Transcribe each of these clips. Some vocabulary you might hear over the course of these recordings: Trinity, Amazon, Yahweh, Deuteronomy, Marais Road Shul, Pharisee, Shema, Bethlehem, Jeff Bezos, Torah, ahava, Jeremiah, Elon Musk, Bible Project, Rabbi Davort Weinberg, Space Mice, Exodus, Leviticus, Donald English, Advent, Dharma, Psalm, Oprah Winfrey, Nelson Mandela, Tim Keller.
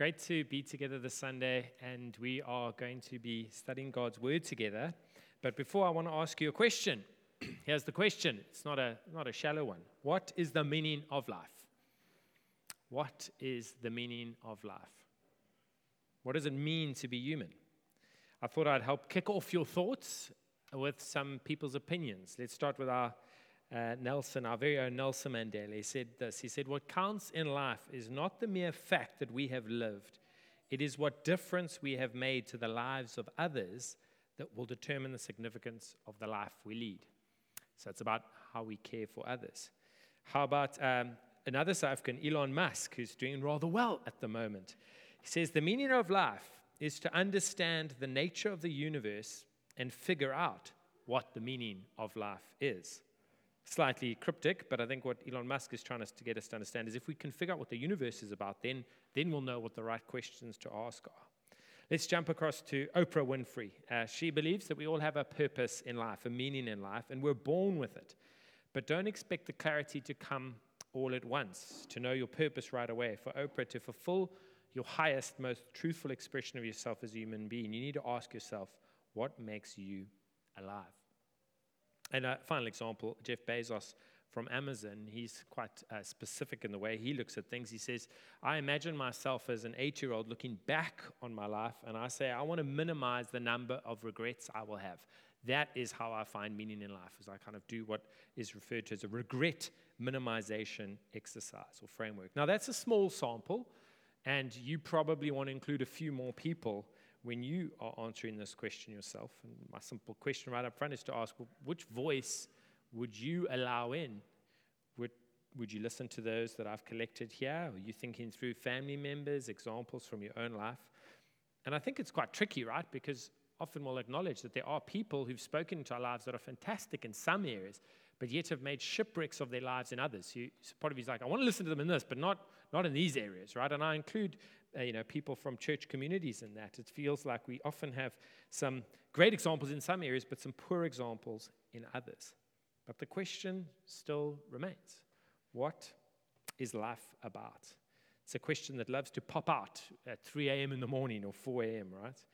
Great to be together this Sunday, and we are going to be studying God's Word together. But before, I want to ask you a question. Here's the question. It's not a shallow one. What is the meaning of life? What is the meaning of life? What does it mean to be human? I thought I'd help kick off your thoughts with some people's opinions. Let's start with our very own Nelson Mandela. He said this. He said, "What counts in life is not the mere fact that we have lived. It is what difference we have made to the lives of others that will determine the significance of the life we lead." So it's about how we care for others. How about another South African, Elon Musk, who's doing rather well at the moment. He says, "The meaning of life is to understand the nature of the universe and figure out what the meaning of life is." Slightly cryptic, but I think what Elon Musk is trying to get us to understand is if we can figure out what the universe is about, then we'll know what the right questions to ask are. Let's jump across to Oprah Winfrey. She believes that we all have a purpose in life, a meaning in life, and we're born with it. But don't expect the clarity to come all at once, to know your purpose right away. For Oprah to fulfill your highest, most truthful expression of yourself as a human being, you need to ask yourself, what makes you alive? And a final example, Jeff Bezos from Amazon, he's quite specific in the way he looks at things. He says, "I imagine myself as an 8-year-old looking back on my life, and I say, I want to minimize the number of regrets I will have. That is how I find meaning in life, is I kind of do what is referred to as a regret minimization exercise or framework." Now, that's a small sample, and you probably want to include a few more people when you are answering this question yourself. And my simple question right up front is to ask, well, which voice would you allow in? Would you listen to those that I've collected here? Are you thinking through family members, examples from your own life? And I think it's quite tricky, right? Because often we'll acknowledge that there are people who've spoken into our lives that are fantastic in some areas, but yet have made shipwrecks of their lives in others. So part of you is like, I want to listen to them in this, but not in these areas, right? And I include people from church communities in that. It feels like we often have some great examples in some areas, but some poor examples in others. But the question still remains, what is life about? It's a question that loves to pop out at 3 a.m. in the morning or 4 a.m., right?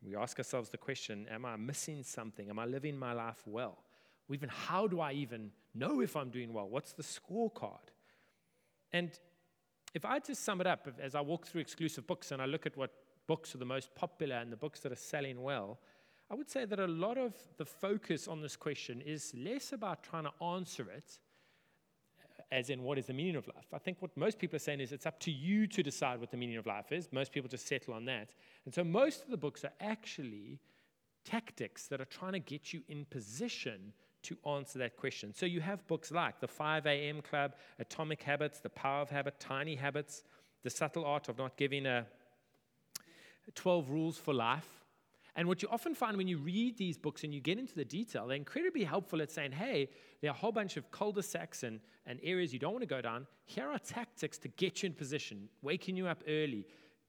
We ask ourselves the question, am I missing something? Am I living my life well? Or even, how do I even know if I'm doing well? What's the scorecard? And if I had to sum it up, as I walk through exclusive books and I look at what books are the most popular and the books that are selling well, I would say that a lot of the focus on this question is less about trying to answer it, as in what is the meaning of life. I think what most people are saying is it's up to you to decide what the meaning of life is. Most people just settle on that. And so most of the books are actually tactics that are trying to get you in position to answer that question. So you have books like The 5 a.m. Club, Atomic Habits, The Power of Habit, Tiny Habits, The Subtle Art of Not Giving a 12 Rules for Life. And what you often find when you read these books and you get into the detail, they're incredibly helpful at saying, hey, there are a whole bunch of cul-de-sacs and areas you don't want to go down. Here are tactics to get you in position, waking you up early,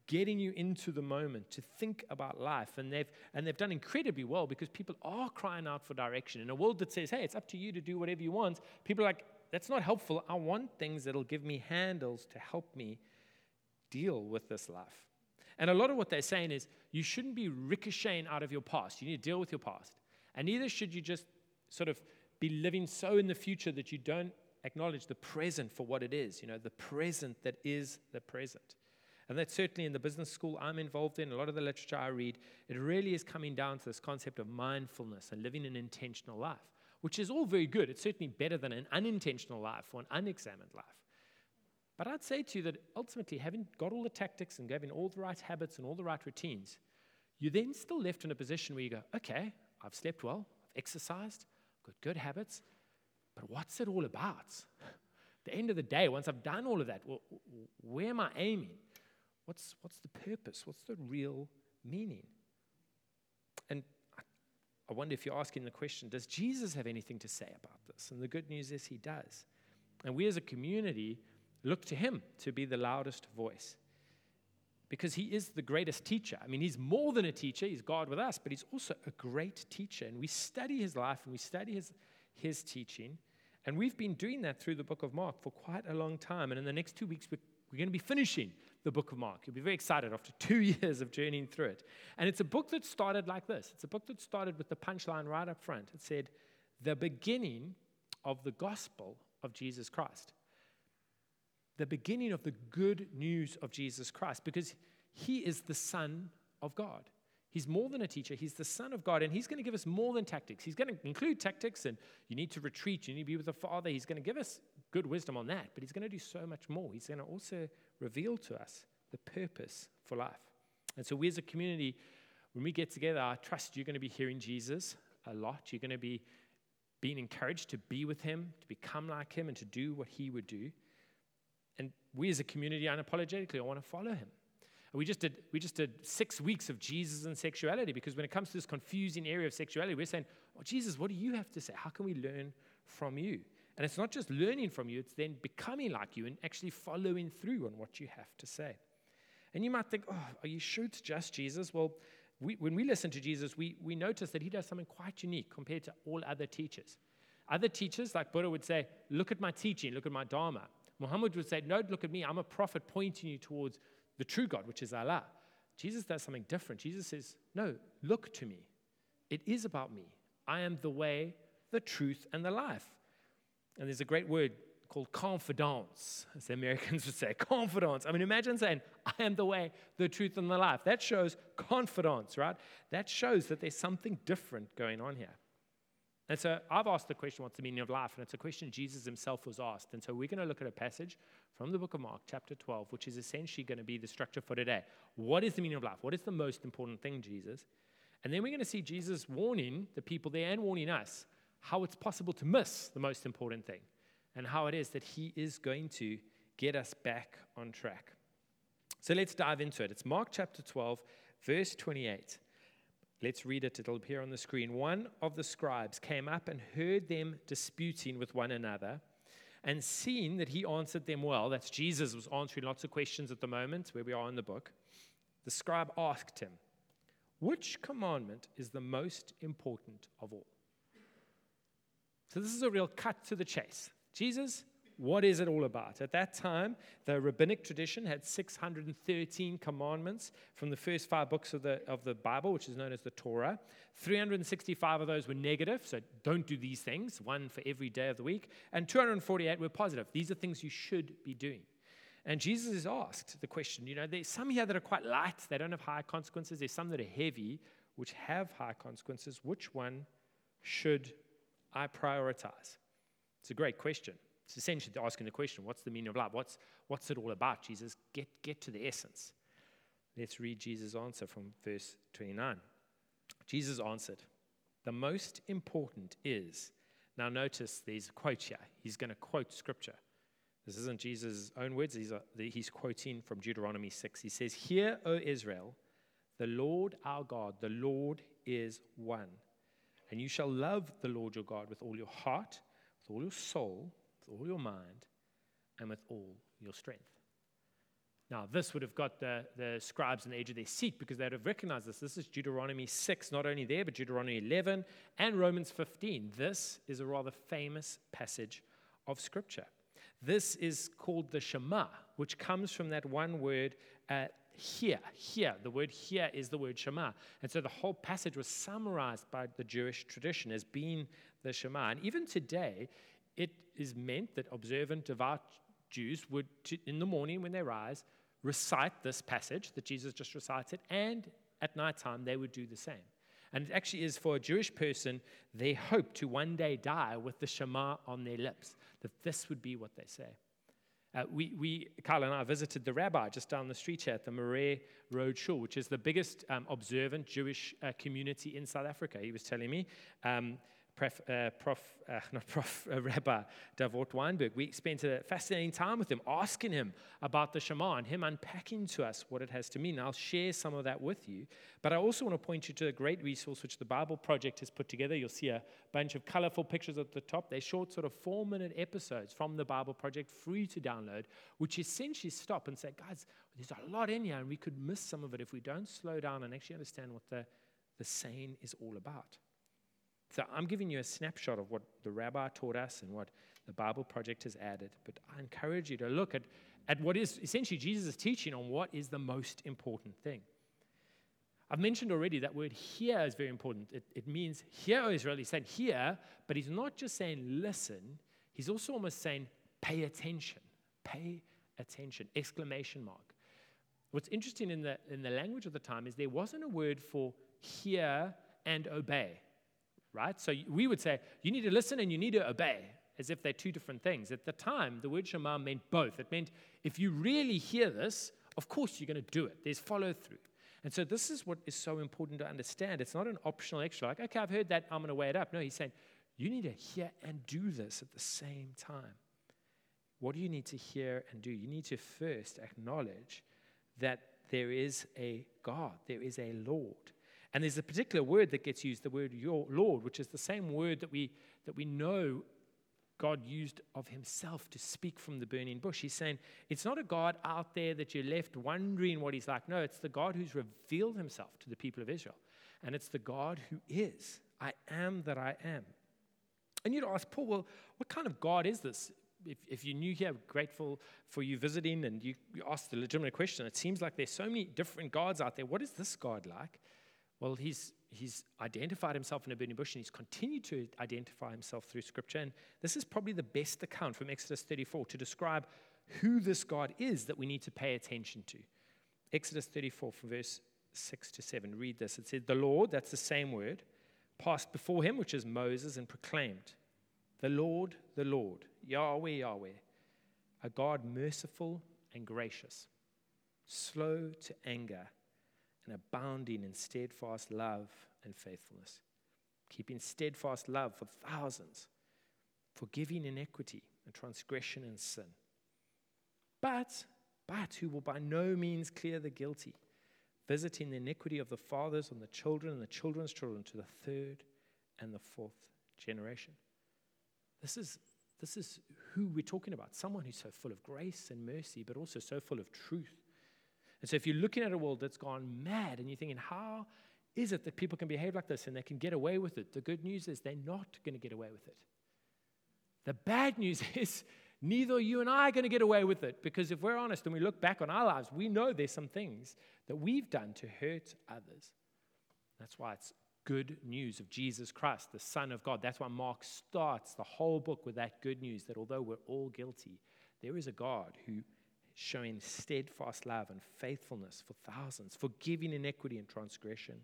getting you into the moment to think about life. And they've done incredibly well because people are crying out for direction. In a world that says, hey, it's up to you to do whatever you want, people are like, that's not helpful. I want things that'll give me handles to help me deal with this life. And a lot of what they're saying is you shouldn't be ricocheting out of your past. You need to deal with your past. And neither should you just sort of be living so in the future that you don't acknowledge the present for what it is, the present that is the present. And that's certainly in the business school I'm involved in, a lot of the literature I read, it really is coming down to this concept of mindfulness and living an intentional life, which is all very good. It's certainly better than an unintentional life or an unexamined life. But I'd say to you that ultimately, having got all the tactics and having all the right habits and all the right routines, you're then still left in a position where you go, okay, I've slept well, I've exercised, I've got good habits, but what's it all about? At the end of the day, once I've done all of that, well, where am I aiming? What's the purpose? What's the real meaning? And I wonder if you're asking the question, does Jesus have anything to say about this? And the good news is he does. And we as a community look to him to be the loudest voice because he is the greatest teacher. I mean, he's more than a teacher. He's God with us, but he's also a great teacher. And we study his life and we study his teaching. And we've been doing that through the book of Mark for quite a long time. And in the next 2 weeks, we're going to be finishing the book of Mark. You'll be very excited after 2 years of journeying through it. And it's a book that started like this. It's a book that started with the punchline right up front. It said, the beginning of the gospel of Jesus Christ. The beginning of the good news of Jesus Christ, because he is the Son of God. He's more than a teacher. He's the Son of God, and he's going to give us more than tactics. He's going to include tactics, and you need to retreat. You need to be with the Father. He's going to give us good wisdom on that, but he's going to do so much more. He's going to also reveal to us the purpose for life. And so we as a community, when we get together, I trust you're going to be hearing Jesus a lot. You're going to be being encouraged to be with him, to become like him, and to do what he would do. And we as a community, unapologetically, I want to follow him. We just did 6 weeks of Jesus and sexuality, because when it comes to this confusing area of sexuality, we're saying, oh, Jesus, what do you have to say? How can we learn from you? And it's not just learning from you, it's then becoming like you and actually following through on what you have to say. And you might think, oh, are you sure it's just Jesus? Well, when we listen to Jesus, we notice that he does something quite unique compared to all other teachers. Other teachers, like Buddha, would say, look at my teaching, look at my Dharma. Muhammad would say, no, look at me, I'm a prophet pointing you towards the true God, which is Allah. Jesus does something different. Jesus says, no, look to me. It is about me. I am the way, the truth, and the life. And there's a great word called confidence, as the Americans would say, confidence. I mean, imagine saying, I am the way, the truth, and the life. That shows confidence, right? That shows that there's something different going on here. And so I've asked the question, what's the meaning of life? And it's a question Jesus himself was asked. And so we're going to look at a passage from the book of Mark, chapter 12, which is essentially going to be the structure for today. What is the meaning of life? What is the most important thing, Jesus? And then we're going to see Jesus warning the people there and warning us how it's possible to miss the most important thing and how it is that he is going to get us back on track. So let's dive into it. It's Mark chapter 12, verse 28. Let's read it. It'll appear on the screen. One of the scribes came up and heard them disputing with one another, and seeing that he answered them well — that's Jesus was answering lots of questions at the moment where we are in the book — the scribe asked him, which commandment is the most important of all? So this is a real cut to the chase. Jesus, what is it all about? At that time, the rabbinic tradition had 613 commandments from the first 5 books of the Bible, which is known as the Torah. 365 of those were negative, so don't do these things, one for every day of the week, and 248 were positive. These are things you should be doing. And Jesus is asked the question, there's some here that are quite light, they don't have high consequences. There's some that are heavy, which have high consequences. Which one should I prioritize? It's a great question. It's essentially asking the question, what's the meaning of life? What's it all about, Jesus? Get to the essence. Let's read Jesus' answer from verse 29. Jesus answered, the most important is — now notice there's a quote here. He's going to quote scripture. This isn't Jesus' own words. He's quoting from Deuteronomy 6. He says, hear, O Israel, the Lord our God, the Lord is one. And you shall love the Lord your God with all your heart, with all your soul, with all your mind, and with all your strength. Now, this would have got the scribes in the edge of their seat, because they would have recognized this. This is Deuteronomy 6, not only there, but Deuteronomy 11 and Romans 15. This is a rather famous passage of Scripture. This is called the Shema, which comes from that one word, hear. The word hear is the word Shema. And so the whole passage was summarized by the Jewish tradition as being the Shema. And even today, it is meant that observant, devout Jews would, in the morning when they rise, recite this passage that Jesus just recited, and at nighttime they would do the same. And it actually is, for a Jewish person, they hope to one day die with the Shema on their lips, that this would be what they say. Kyle and I visited the rabbi just down the street here at the Marais Road Shul, which is the biggest observant Jewish community in South Africa. He was telling me, Rabbi Davort Weinberg. We spent a fascinating time with him, asking him about the Shema and him unpacking to us what it has to mean. I'll share some of that with you. But I also want to point you to a great resource which the Bible Project has put together. You'll see a bunch of colorful pictures at the top. They're short, sort of 4-minute episodes from the Bible Project, free to download, which essentially stop and say, guys, there's a lot in here and we could miss some of it if we don't slow down and actually understand what the saying is all about. So I'm giving you a snapshot of what the rabbi taught us and what the Bible Project has added, but I encourage you to look at at what is essentially Jesus' teaching on what is the most important thing. I've mentioned already that word hear is very important. It means hear, Israel. He's saying hear, but he's not just saying listen. He's also almost saying pay attention. Pay attention, exclamation mark. What's interesting in the language of the time is there wasn't a word for hear and obey, right? So we would say you need to listen and you need to obey, as if they're two different things. At the time, the word Shema meant both. It meant if you really hear this, of course you're going to do it. There's follow through. And so this is what is so important to understand. It's not an optional extra, like, okay, I've heard that, I'm going to weigh it up. No, he's saying, you need to hear and do this at the same time. What do you need to hear and do? You need to first acknowledge that there is a God, there is a Lord. And there's a particular word that gets used, the word your Lord, which is the same word that we know God used of himself to speak from the burning bush. He's saying, it's not a God out there that you're left wondering what he's like. No, it's the God who's revealed himself to the people of Israel. And it's the God who is. I am that I am. And you'd ask, Paul, well, what kind of God is this? If you're new here, grateful for you visiting, and you asked the legitimate question. It seems like there's so many different gods out there. What is this God like? Well, he's identified himself in a burning bush, and he's continued to identify himself through Scripture. And this is probably the best account from Exodus 34 to describe who this God is that we need to pay attention to. Exodus 34 from verse 6 to 7. Read this. It said, the Lord, that's the same word, passed before him, which is Moses, and proclaimed, the Lord, Yahweh, Yahweh, a God merciful and gracious, slow to anger, and abounding in steadfast love and faithfulness, keeping steadfast love for thousands, forgiving iniquity and transgression and sin. But who will by no means clear the guilty, visiting the iniquity of the fathers on the children and the children's children to the third and the fourth generation. This is who we're talking about, someone who's so full of grace and mercy, but also so full of truth. And so if you're looking at a world that's gone mad and you're thinking, how is it that people can behave like this and they can get away with it? The good news is they're not going to get away with it. The bad news is neither you and I are going to get away with it, because if we're honest and we look back on our lives, we know there's some things that we've done to hurt others. That's why it's good news of Jesus Christ, the Son of God. That's why Mark starts the whole book with that good news, that although we're all guilty, there is a God who showing steadfast love and faithfulness for thousands, forgiving iniquity and transgression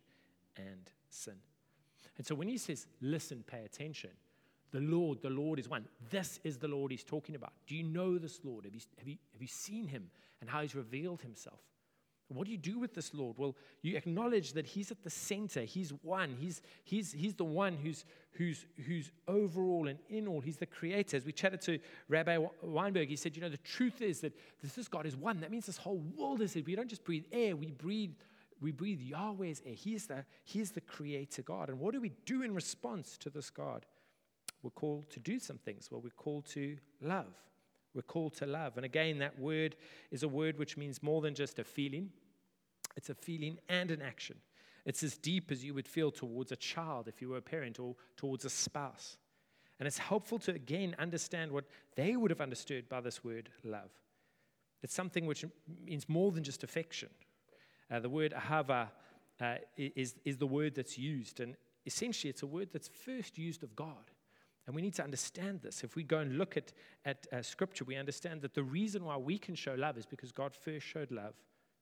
and sin. And so when he says, listen, pay attention, the Lord is one. This is the Lord he's talking about. Do you know this Lord? Have you seen him and how he's revealed himself? What do you do with this Lord? Well, you acknowledge that he's at the center. He's one. He's the one who's overall and in all. He's the creator. As we chatted to Rabbi Weinberg, he said, the truth is that this God is one. That means this whole world is it. We don't just breathe air. We breathe Yahweh's air. He is the creator God. And what do we do in response to this God? We're called to do some things. Well, we're called to love. We're called to love. And again, that word is a word which means more than just a feeling. It's a feeling and an action. It's as deep as you would feel towards a child if you were a parent, or towards a spouse. And it's helpful to, again, understand what they would have understood by this word love. It's something which means more than just affection. The word ahava is the word that's used. And essentially, it's a word that's first used of God. And we need to understand this. If we go and look at Scripture, we understand that the reason why we can show love is because God first showed love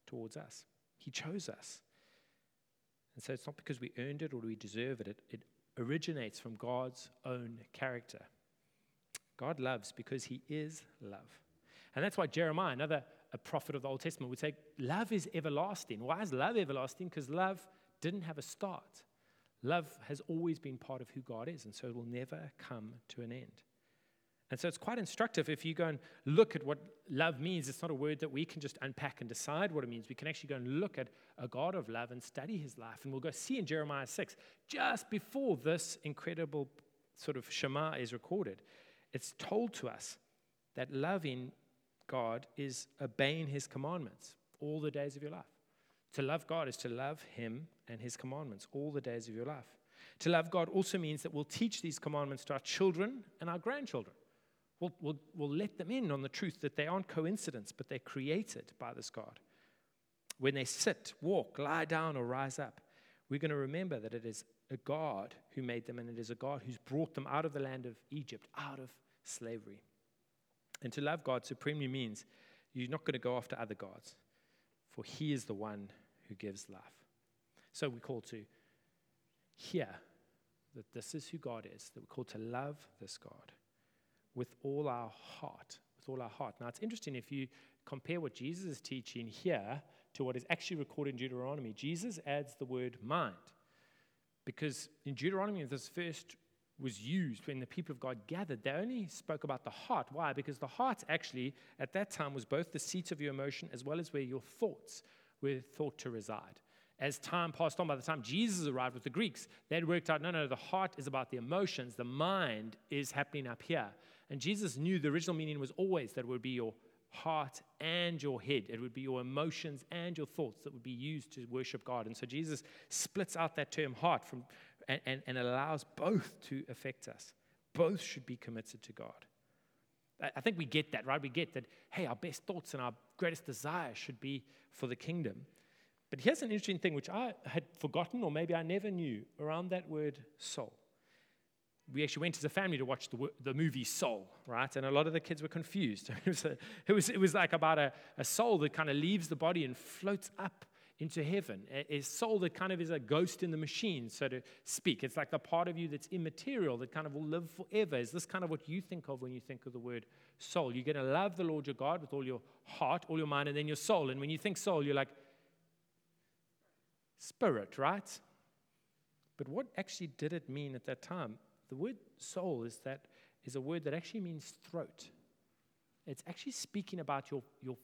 towards us. He chose us. And so it's not because we earned it or we deserve it. It originates from God's own character. God loves because he is love. And that's why Jeremiah, a prophet of the Old Testament, would say, love is everlasting. Why is love everlasting? Because love didn't have a start. Love has always been part of who God is, and so it will never come to an end. And so it's quite instructive if you go and look at what love means. It's not a word that we can just unpack and decide what it means. We can actually go and look at a God of love and study his life. And we'll go see in Jeremiah 6, just before this incredible sort of Shema is recorded, it's told to us that loving God is obeying his commandments all the days of your life. To love God is to love him and his commandments all the days of your life. To love God also means that we'll teach these commandments to our children and our grandchildren. will let them in on the truth that they aren't coincidence, but they're created by this God. When they sit, walk, lie down, or rise up, we're going to remember that it is a God who made them, and it is a God who's brought them out of the land of Egypt, out of slavery. And to love God supremely means you're not going to go after other gods, for he is the one who gives life. So we're called to hear that this is who God is, that we're called to love this God with all our heart, with all our heart. Now, it's interesting if you compare what Jesus is teaching here to what is actually recorded in Deuteronomy. Jesus adds the word mind, because in Deuteronomy, this first was used when the people of God gathered. They only spoke about the heart. Why? Because the heart actually, at that time, was both the seat of your emotion as well as where your thoughts were thought to reside. As time passed on, by the time Jesus arrived with the Greeks, they'd worked out, no, the heart is about the emotions. The mind is happening up here. And Jesus knew the original meaning was always that it would be your heart and your head. It would be your emotions and your thoughts that would be used to worship God. And so Jesus splits out that term heart from and allows both to affect us. Both should be committed to God. I think we get that, right? We get that, hey, our best thoughts and our greatest desire should be for the kingdom. But here's an interesting thing which I had forgotten, or maybe I never knew, around that word soul. We actually went as a family to watch the movie Soul, right? And a lot of the kids were confused. It was like about a soul that kind of leaves the body and floats up into heaven. A soul that kind of is a ghost in the machine, so to speak. It's like the part of you that's immaterial, that kind of will live forever. Is this kind of what you think of when you think of the word soul? You're going to love the Lord your God with all your heart, all your mind, and then your soul. And when you think soul, you're like, spirit, right? But what actually did it mean at that time? The word soul is a word that actually means throat. It's actually speaking about your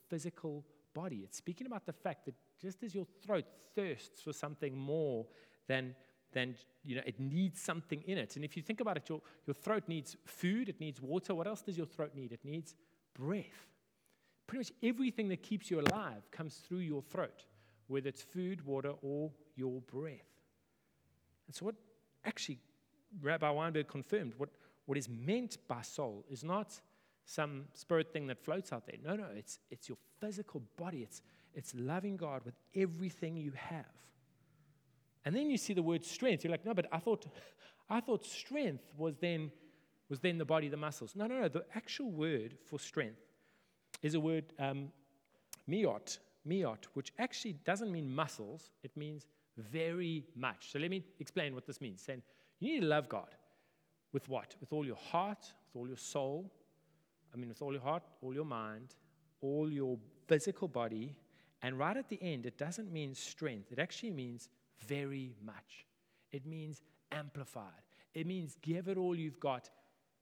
physical body. It's speaking about the fact that just as your throat thirsts for something more than it needs something in it. And if you think about it, your throat needs food, it needs water. What else does your throat need? It needs breath. Pretty much everything that keeps you alive comes through your throat, whether it's food, water, or your breath. And so what actually Rabbi Weinberg confirmed, what is meant by soul is not some spirit thing that floats out there. No, it's your physical body. It's loving God with everything you have. And then you see the word strength. You're like, no, but I thought strength was then the body, the muscles. No. The actual word for strength is a word, miot, which actually doesn't mean muscles. It means very much. So let me explain what this means. Saying, you need to love God with what? With all your heart, with all your soul. With all your heart, all your mind, all your physical body. And right at the end, it doesn't mean strength. It actually means very much. It means amplified. It means give it all you've got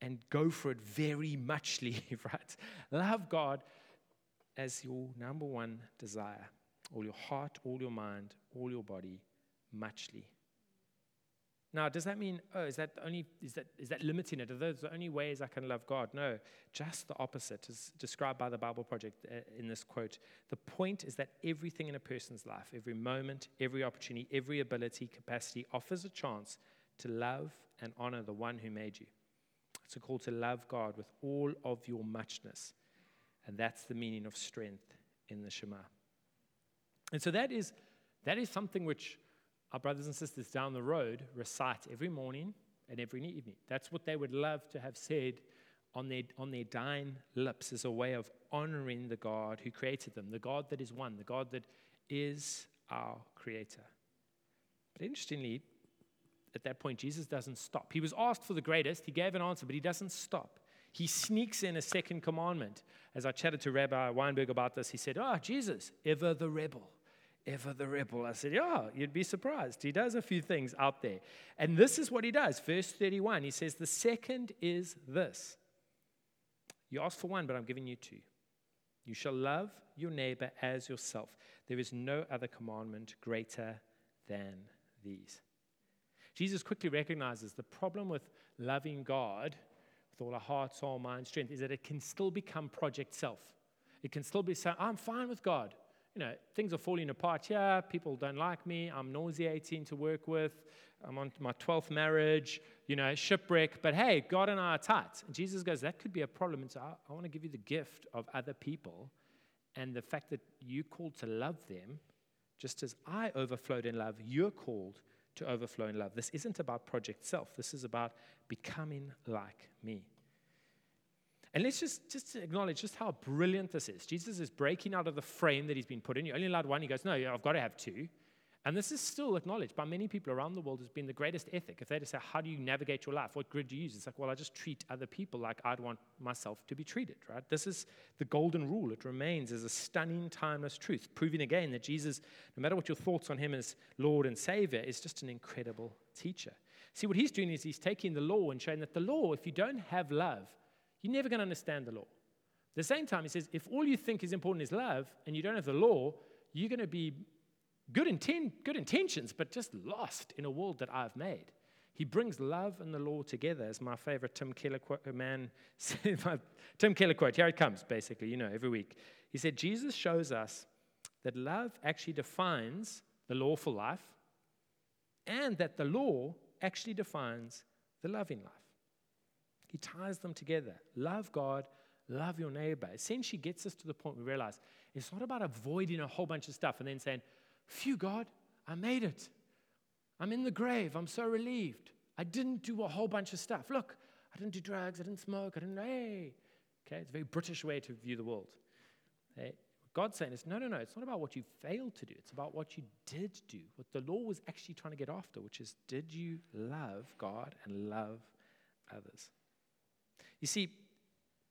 and go for it very muchly, right? Love God as your number one desire. All your heart, all your mind, all your body, muchly. Now, does that mean, is that limiting it? Are those the only ways I can love God? No, just the opposite is described by the Bible Project in this quote. The point is that everything in a person's life, every moment, every opportunity, every ability, capacity, offers a chance to love and honor the one who made you. It's a call to love God with all of your muchness. And that's the meaning of strength in the Shema. And so that is something which our brothers and sisters down the road recite every morning and every evening. That's what they would love to have said on their dying lips as a way of honoring the God who created them, the God that is one, the God that is our creator. But interestingly, at that point, Jesus doesn't stop. He was asked for the greatest. He gave an answer, but he doesn't stop. He sneaks in a second commandment. As I chatted to Rabbi Weinberg about this, he said, Jesus, ever the rebel. I said, you'd be surprised. He does a few things out there. And this is what he does. Verse 31, he says, the second is this. You asked for one, but I'm giving you two. You shall love your neighbor as yourself. There is no other commandment greater than these. Jesus quickly recognizes the problem with loving God with all our heart, soul, mind, strength, is that it can still become project self. It can still be, I'm fine with God. you know, things are falling apart here, people don't like me, I'm nauseating to work with, I'm on my 12th marriage, you know, shipwreck, but hey, God and I are tight. And Jesus goes, that could be a problem, and so I want to give you the gift of other people and the fact that you're called to love them just as I overflowed in love, you're called to overflow in love. This isn't about project self. This is about becoming like me. And let's just acknowledge just how brilliant this is. Jesus is breaking out of the frame that he's been put in. You're only allowed one. He goes, no, I've got to have two. And this is still acknowledged by many people around the world as being the greatest ethic. If they just say, how do you navigate your life? What grid do you use? It's like, well, I just treat other people like I'd want myself to be treated, right? This is the golden rule. It remains as a stunning, timeless truth, proving again that Jesus, no matter what your thoughts on him as Lord and Savior, is just an incredible teacher. See, what he's doing is he's taking the law and showing that the law, if you don't have love, you're never going to understand the law. At the same time, he says, if all you think is important is love and you don't have the law, you're going to be good intentions, but just lost in a world that I've made. He brings love and the law together, as my favorite Tim Keller quote. Here it comes, basically, you know, every week. He said, Jesus shows us that love actually defines the lawful life and that the law actually defines the loving life. He ties them together. Love God, love your neighbor. Essentially gets us to the point we realize it's not about avoiding a whole bunch of stuff and then saying, phew, God, I made it. I'm in the grave. I'm so relieved. I didn't do a whole bunch of stuff. Look, I didn't do drugs. I didn't smoke. Okay, it's a very British way to view the world. Okay? God's saying is, no, it's not about what you failed to do. It's about what you did do, what the law was actually trying to get after, which is, did you love God and love others? You see,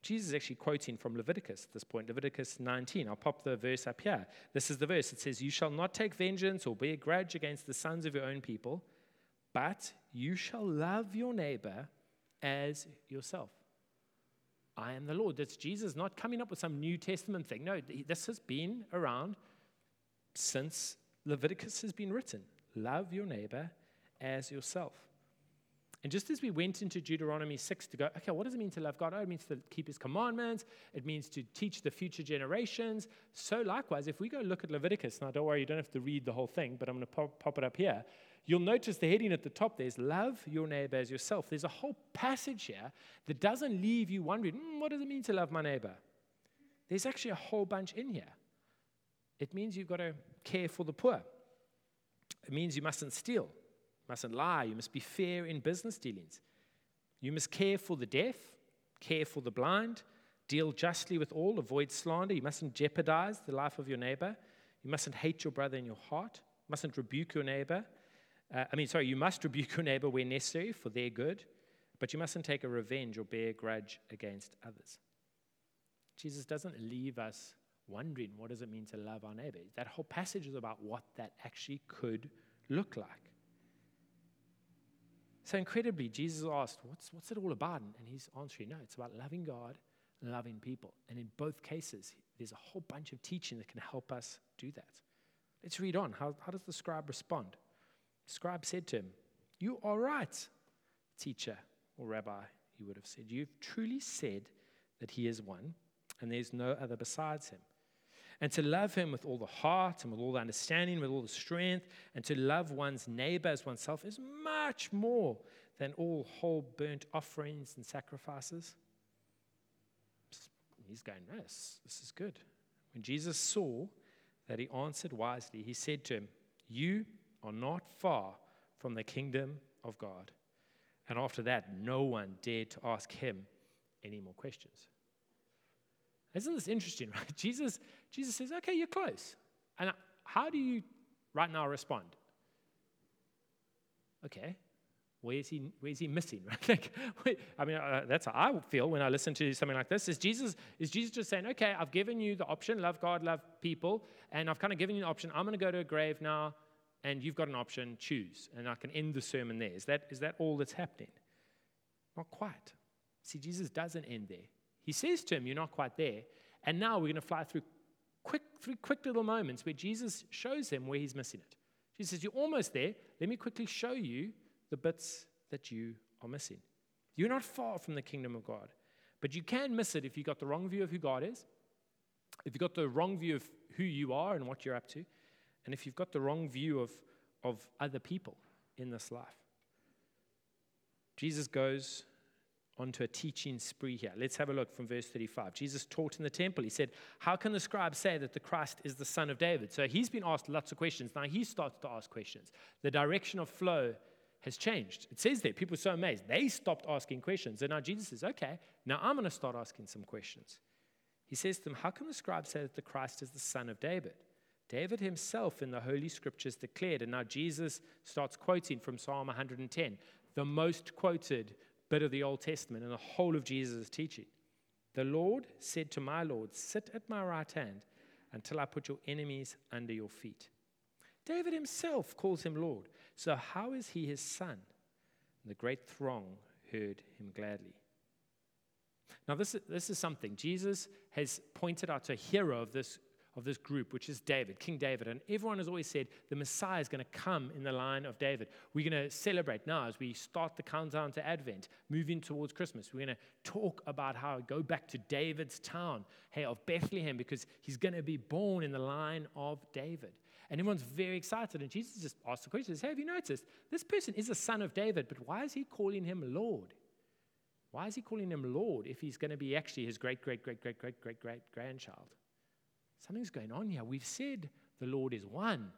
Jesus is actually quoting from Leviticus at this point, Leviticus 19. I'll pop the verse up here. This is the verse. It says, you shall not take vengeance or bear a grudge against the sons of your own people, but you shall love your neighbor as yourself. I am the Lord. That's Jesus not coming up with some New Testament thing. No, this has been around since Leviticus has been written. Love your neighbor as yourself. And just as we went into Deuteronomy 6 to go, okay, what does it mean to love God? Oh, it means to keep his commandments. It means to teach the future generations. So likewise, if we go look at Leviticus, now don't worry, you don't have to read the whole thing, but I'm going to pop it up here. You'll notice the heading at the top there's love your neighbor as yourself. There's a whole passage here that doesn't leave you wondering, what does it mean to love my neighbor? There's actually a whole bunch in here. It means you've got to care for the poor. It means you mustn't steal. You mustn't lie. You must be fair in business dealings. You must care for the deaf, care for the blind, deal justly with all, avoid slander. You mustn't jeopardize the life of your neighbor. You mustn't hate your brother in your heart. You mustn't rebuke your neighbor. You must rebuke your neighbor where necessary for their good, but you mustn't take a revenge or bear a grudge against others. Jesus doesn't leave us wondering, what does it mean to love our neighbor? That whole passage is about what that actually could look like. So incredibly, Jesus asked, what's it all about? And he's answering, no, it's about loving God and loving people. And in both cases, there's a whole bunch of teaching that can help us do that. Let's read on. How does the scribe respond? The scribe said to him, you are right, teacher or rabbi, he would have said. You've truly said that he is one, and there's no other besides him. And to love him with all the heart and with all the understanding, with all the strength, and to love one's neighbor as oneself is much more than all whole burnt offerings and sacrifices. He's going, this is good. When Jesus saw that he answered wisely, he said to him, you are not far from the kingdom of God. And after that, no one dared to ask him any more questions. Isn't this interesting, right? Jesus says, okay, you're close. And how do you right now respond? Okay, where is he missing, right? That's how I feel when I listen to something like this. Is Jesus just saying, okay, I've given you the option, love God, love people, and I've kind of given you the option, I'm going to go to a grave now, and you've got an option, choose, and I can end the sermon there. Is that all that's happening? Not quite. See, Jesus doesn't end there. He says to him, you're not quite there. And now we're going to fly through three quick little moments where Jesus shows him where he's missing it. Jesus says, you're almost there. Let me quickly show you the bits that you are missing. You're not far from the kingdom of God. But you can miss it if you got the wrong view of who God is, if you got the wrong view of who you are and what you're up to, and if you've got the wrong view of other people in this life. Jesus goes onto a teaching spree here. Let's have a look from verse 35. Jesus taught in the temple. He said, how can the scribes say that the Christ is the son of David? So he's been asked lots of questions. Now he starts to ask questions. The direction of flow has changed. It says there, people are so amazed. They stopped asking questions. And now Jesus says, okay, now I'm going to start asking some questions. He says to them, how can the scribes say that the Christ is the son of David? David himself in the Holy Scriptures declared, and now Jesus starts quoting from Psalm 110, the most quoted bit of the Old Testament and the whole of Jesus' teaching. The Lord said to my Lord, sit at my right hand until I put your enemies under your feet. David himself calls him Lord. So how is he his son? And the great throng heard him gladly. Now this is something. Jesus has pointed out to a hero of this group, which is David, King David. And everyone has always said, the Messiah is going to come in the line of David. We're going to celebrate now as we start the countdown to Advent, moving towards Christmas. We're going to talk about how to go back to David's town, of Bethlehem, because he's going to be born in the line of David. And everyone's very excited. And Jesus just asked the question, have you noticed? This person is the son of David, but why is he calling him Lord? Why is he calling him Lord if he's going to be actually his great-great-great-great-great-great-great-grandchild? Something's going on here. We've said the Lord is one,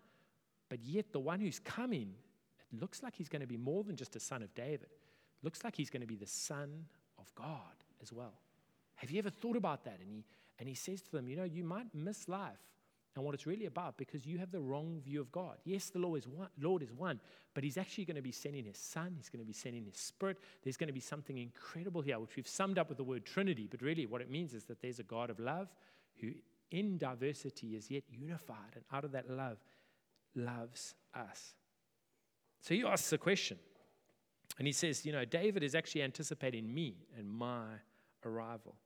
but yet the one who's coming, it looks like he's going to be more than just a son of David. It looks like he's going to be the son of God as well. Have you ever thought about that? And he says to them, you might miss life and what it's really about because you have the wrong view of God. Yes, the Lord is one, but he's actually going to be sending his son. He's going to be sending his spirit. There's going to be something incredible here, which we've summed up with the word Trinity, but really what it means is that there's a God of love who in diversity is yet unified, and out of that love, loves us. So he asks a question, and he says, David is actually anticipating me and my arrival,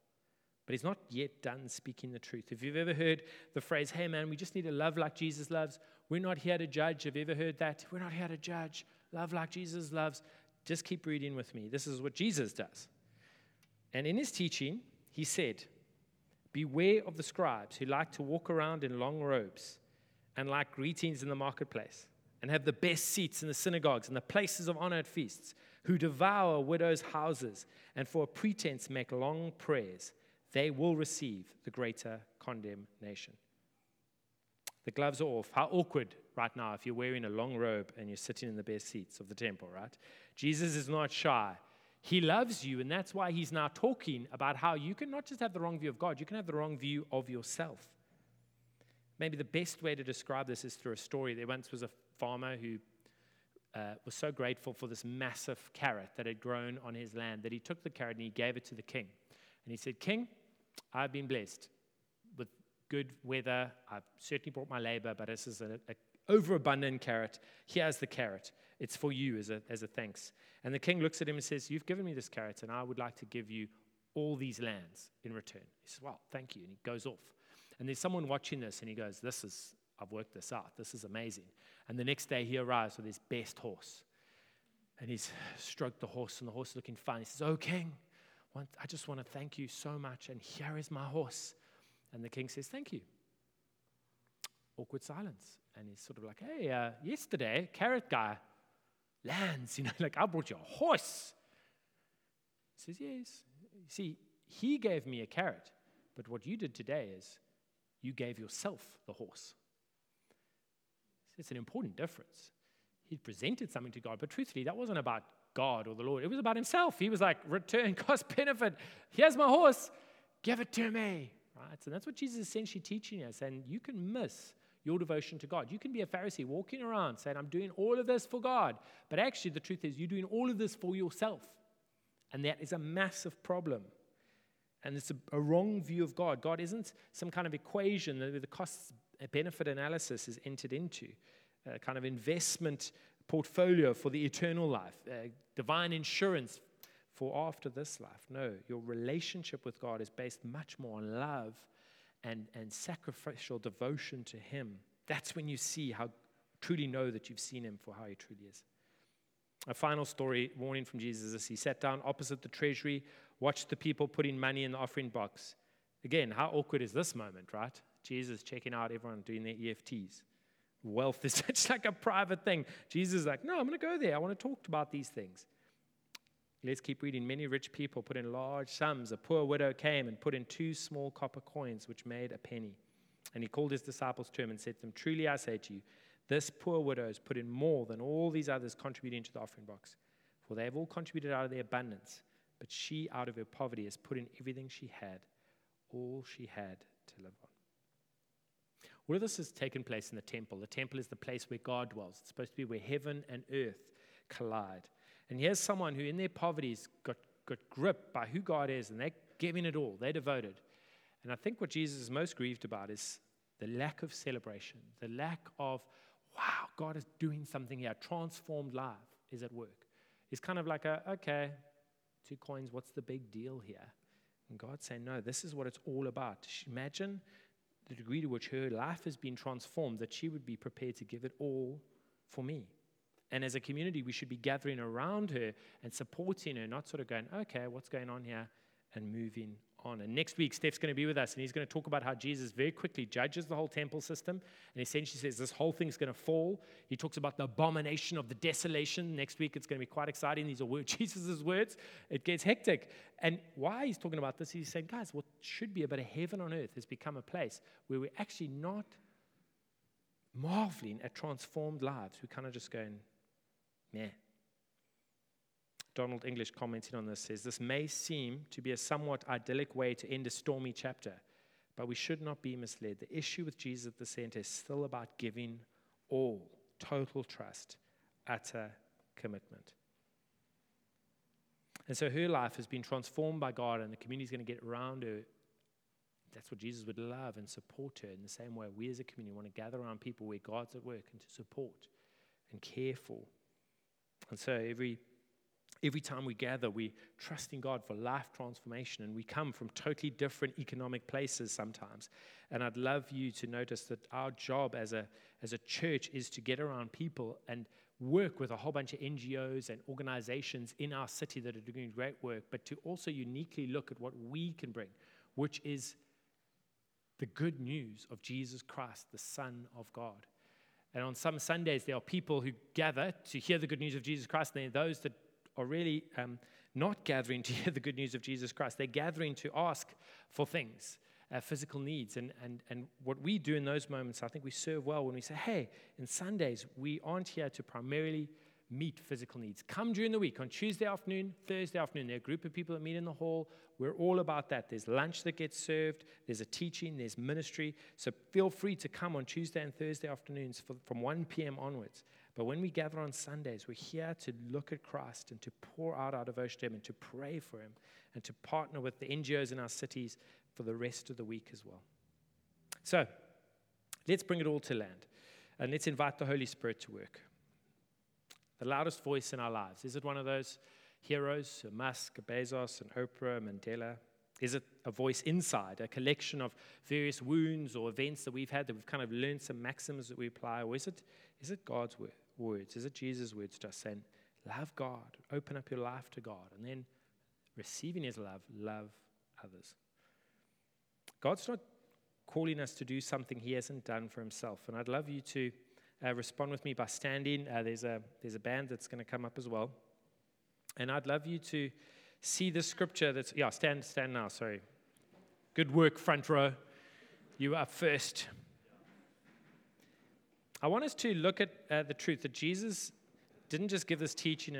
but he's not yet done speaking the truth. If you've ever heard the phrase, hey man, we just need to love like Jesus loves, we're not here to judge. Have you ever heard that? We're not here to judge. Love like Jesus loves. Just keep reading with me. This is what Jesus does. And in his teaching, he said, beware of the scribes who like to walk around in long robes and like greetings in the marketplace and have the best seats in the synagogues and the places of honor at feasts, who devour widows' houses and for a pretense make long prayers. They will receive the greater condemnation. The gloves are off. How awkward right now if you're wearing a long robe and you're sitting in the best seats of the temple, right? Jesus is not shy. He loves you, and that's why he's now talking about how you can not just have the wrong view of God, you can have the wrong view of yourself. Maybe the best way to describe this is through a story. There once was a farmer who was so grateful for this massive carrot that had grown on his land that he took the carrot and he gave it to the king. And he said, King, I've been blessed with good weather. I've certainly brought my labor, but this is an overabundant carrot. Here's the carrot. It's for you as a thanks. And the king looks at him and says, you've given me this carrot, and I would like to give you all these lands in return. He says, well, thank you. And he goes off. And there's someone watching this, and he goes, I've worked this out. This is amazing. And the next day he arrives with his best horse. And he's stroked the horse, and the horse is looking fine. He says, oh, king, I just want to thank you so much, and here is my horse. And the king says, thank you. Awkward silence. And he's sort of like, hey, yesterday, carrot guy, lands, I brought you a horse. He says, yes. See, he gave me a carrot, but what you did today is you gave yourself the horse. It's an important difference. He presented something to God, but truthfully, that wasn't about God or the Lord. It was about himself. He was like, return cost benefit. Here's my horse. Give it to me. Right? So that's what Jesus is essentially teaching us, and you can miss your devotion to God. You can be a Pharisee walking around saying, I'm doing all of this for God. But actually, the truth is, you're doing all of this for yourself. And that is a massive problem. And it's a wrong view of God. God isn't some kind of equation that the cost-benefit analysis is entered into, a kind of investment portfolio for the eternal life, divine insurance for after this life. No, your relationship with God is based much more on love and sacrificial devotion to him. That's when you see how truly know that you've seen him for how he truly is. A final story, warning from Jesus, is he sat down opposite the treasury, watched the people putting money in the offering box. Again, how awkward is this moment, right? Jesus checking out everyone doing their EFTs. Wealth is such like a private thing. Jesus is like, no, I'm going to go there. I want to talk about these things. Let's keep reading. Many rich people put in large sums. A poor widow came and put in 2 small copper coins, which made a penny. And he called his disciples to him and said to them, truly I say to you, this poor widow has put in more than all these others contributing to the offering box. For they have all contributed out of their abundance, but she out of her poverty has put in everything she had, all she had to live on. All of this has taken place in the temple. The temple is the place where God dwells. It's supposed to be where heaven and earth collide. And here's someone who in their poverty has got gripped by who God is, and they're giving it all. They're devoted. And I think what Jesus is most grieved about is the lack of celebration, the lack of, wow, God is doing something here. Transformed life is at work. It's kind of like, okay, 2 coins, what's the big deal here? And God's saying, no, this is what it's all about. Imagine the degree to which her life has been transformed, that she would be prepared to give it all for me. And as a community, we should be gathering around her and supporting her, not sort of going, okay, what's going on here, and moving on. And next week, Steph's going to be with us, and he's going to talk about how Jesus very quickly judges the whole temple system, and essentially says this whole thing's going to fall. He talks about the abomination of the desolation. Next week, it's going to be quite exciting. These are Jesus' words. It gets hectic. And why he's talking about this, he's saying, guys, what should be a bit of heaven on earth has become a place where we're actually not marveling at transformed lives. We're kind of just going, meh. Donald English commenting on this says, this may seem to be a somewhat idyllic way to end a stormy chapter, but we should not be misled. The issue with Jesus at the center is still about giving all, total trust, utter commitment. And so her life has been transformed by God, and the community is going to get around her. That's what Jesus would love, and support her in the same way we as a community want to gather around people where God's at work, and to support and care for. And so every time we gather, we're trusting God for life transformation, and we come from totally different economic places sometimes. And I'd love you to notice that our job as a church is to get around people and work with a whole bunch of NGOs and organizations in our city that are doing great work, but to also uniquely look at what we can bring, which is the good news of Jesus Christ, the Son of God. And on some Sundays, there are people who gather to hear the good news of Jesus Christ, and there are those that are really not gathering to hear the good news of Jesus Christ. They're gathering to ask for things, physical needs. And what we do in those moments, I think we serve well when we say, hey, in Sundays, we aren't here to primarily meet physical needs. Come during the week on Tuesday afternoon, Thursday afternoon. There are a group of people that meet in the hall. We're all about that. There's lunch that gets served. There's a teaching. There's ministry. So feel free to come on Tuesday and Thursday afternoons from 1 p.m. onwards. But when we gather on Sundays, we're here to look at Christ and to pour out our devotion to him and to pray for him and to partner with the NGOs in our cities for the rest of the week as well. So let's bring it all to land, and let's invite the Holy Spirit to work. The loudest voice in our lives. Is it one of those heroes, Musk, Bezos, and Oprah, Mandela? Is it a voice inside, a collection of various wounds or events that we've had that we've kind of learned some maxims that we apply? Or is it God's words? Is it Jesus' words to us saying, love God, open up your life to God, and then receiving his love, love others? God's not calling us to do something he hasn't done for himself, and I'd love you to respond with me by standing. There's a band that's going to come up as well. And I'd love you to see the scripture that's... Yeah, stand now, sorry. Good work, front row. You are first. I want us to look at the truth that Jesus didn't just give this teaching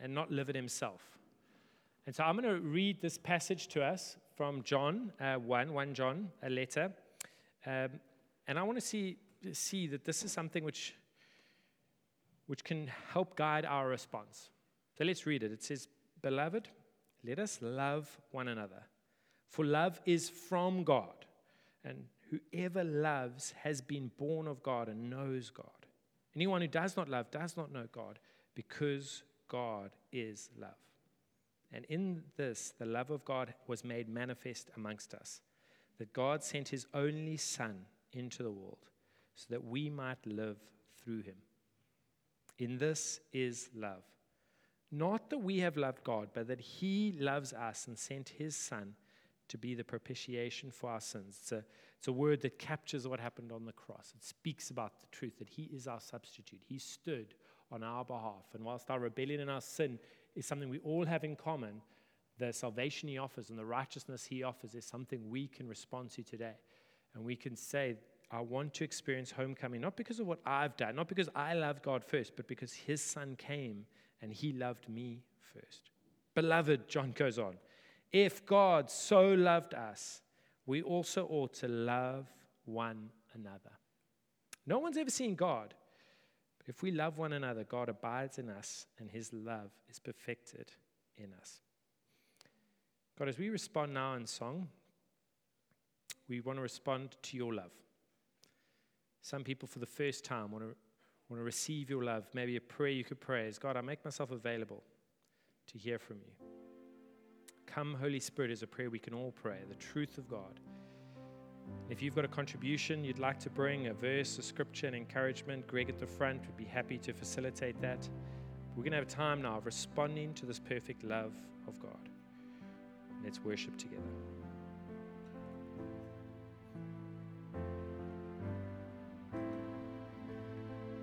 and not live it himself. And so I'm going to read this passage to us from John 1 John, a letter. And I want to see that this is something which can help guide our response. So let's read it. It says, Beloved, let us love one another, for love is from God, and whoever loves has been born of God and knows God. Anyone who does not love does not know God, because God is love. And in this, the love of God was made manifest amongst us, that God sent his only Son into the world, so that we might live through him. In this is love. Not that we have loved God, but that he loves us and sent his Son to be the propitiation for our sins. It's a word that captures what happened on the cross. It speaks about the truth that he is our substitute. He stood on our behalf. And whilst our rebellion and our sin is something we all have in common, the salvation he offers and the righteousness he offers is something we can respond to today. And we can say, I want to experience homecoming, not because of what I've done, not because I love God first, but because his son came and he loved me first. Beloved, John goes on, if God so loved us, we also ought to love one another. No one's ever seen God. But if we love one another, God abides in us and his love is perfected in us. God, as we respond now in song, we want to respond to your love. Some people for the first time want to receive your love. Maybe a prayer you could pray is, God, I make myself available to hear from you. Come, Holy Spirit, is a prayer we can all pray, the truth of God. If you've got a contribution you'd like to bring, a verse, a scripture, an encouragement, Greg at the front would be happy to facilitate that. We're going to have time now of responding to this perfect love of God. Let's worship together.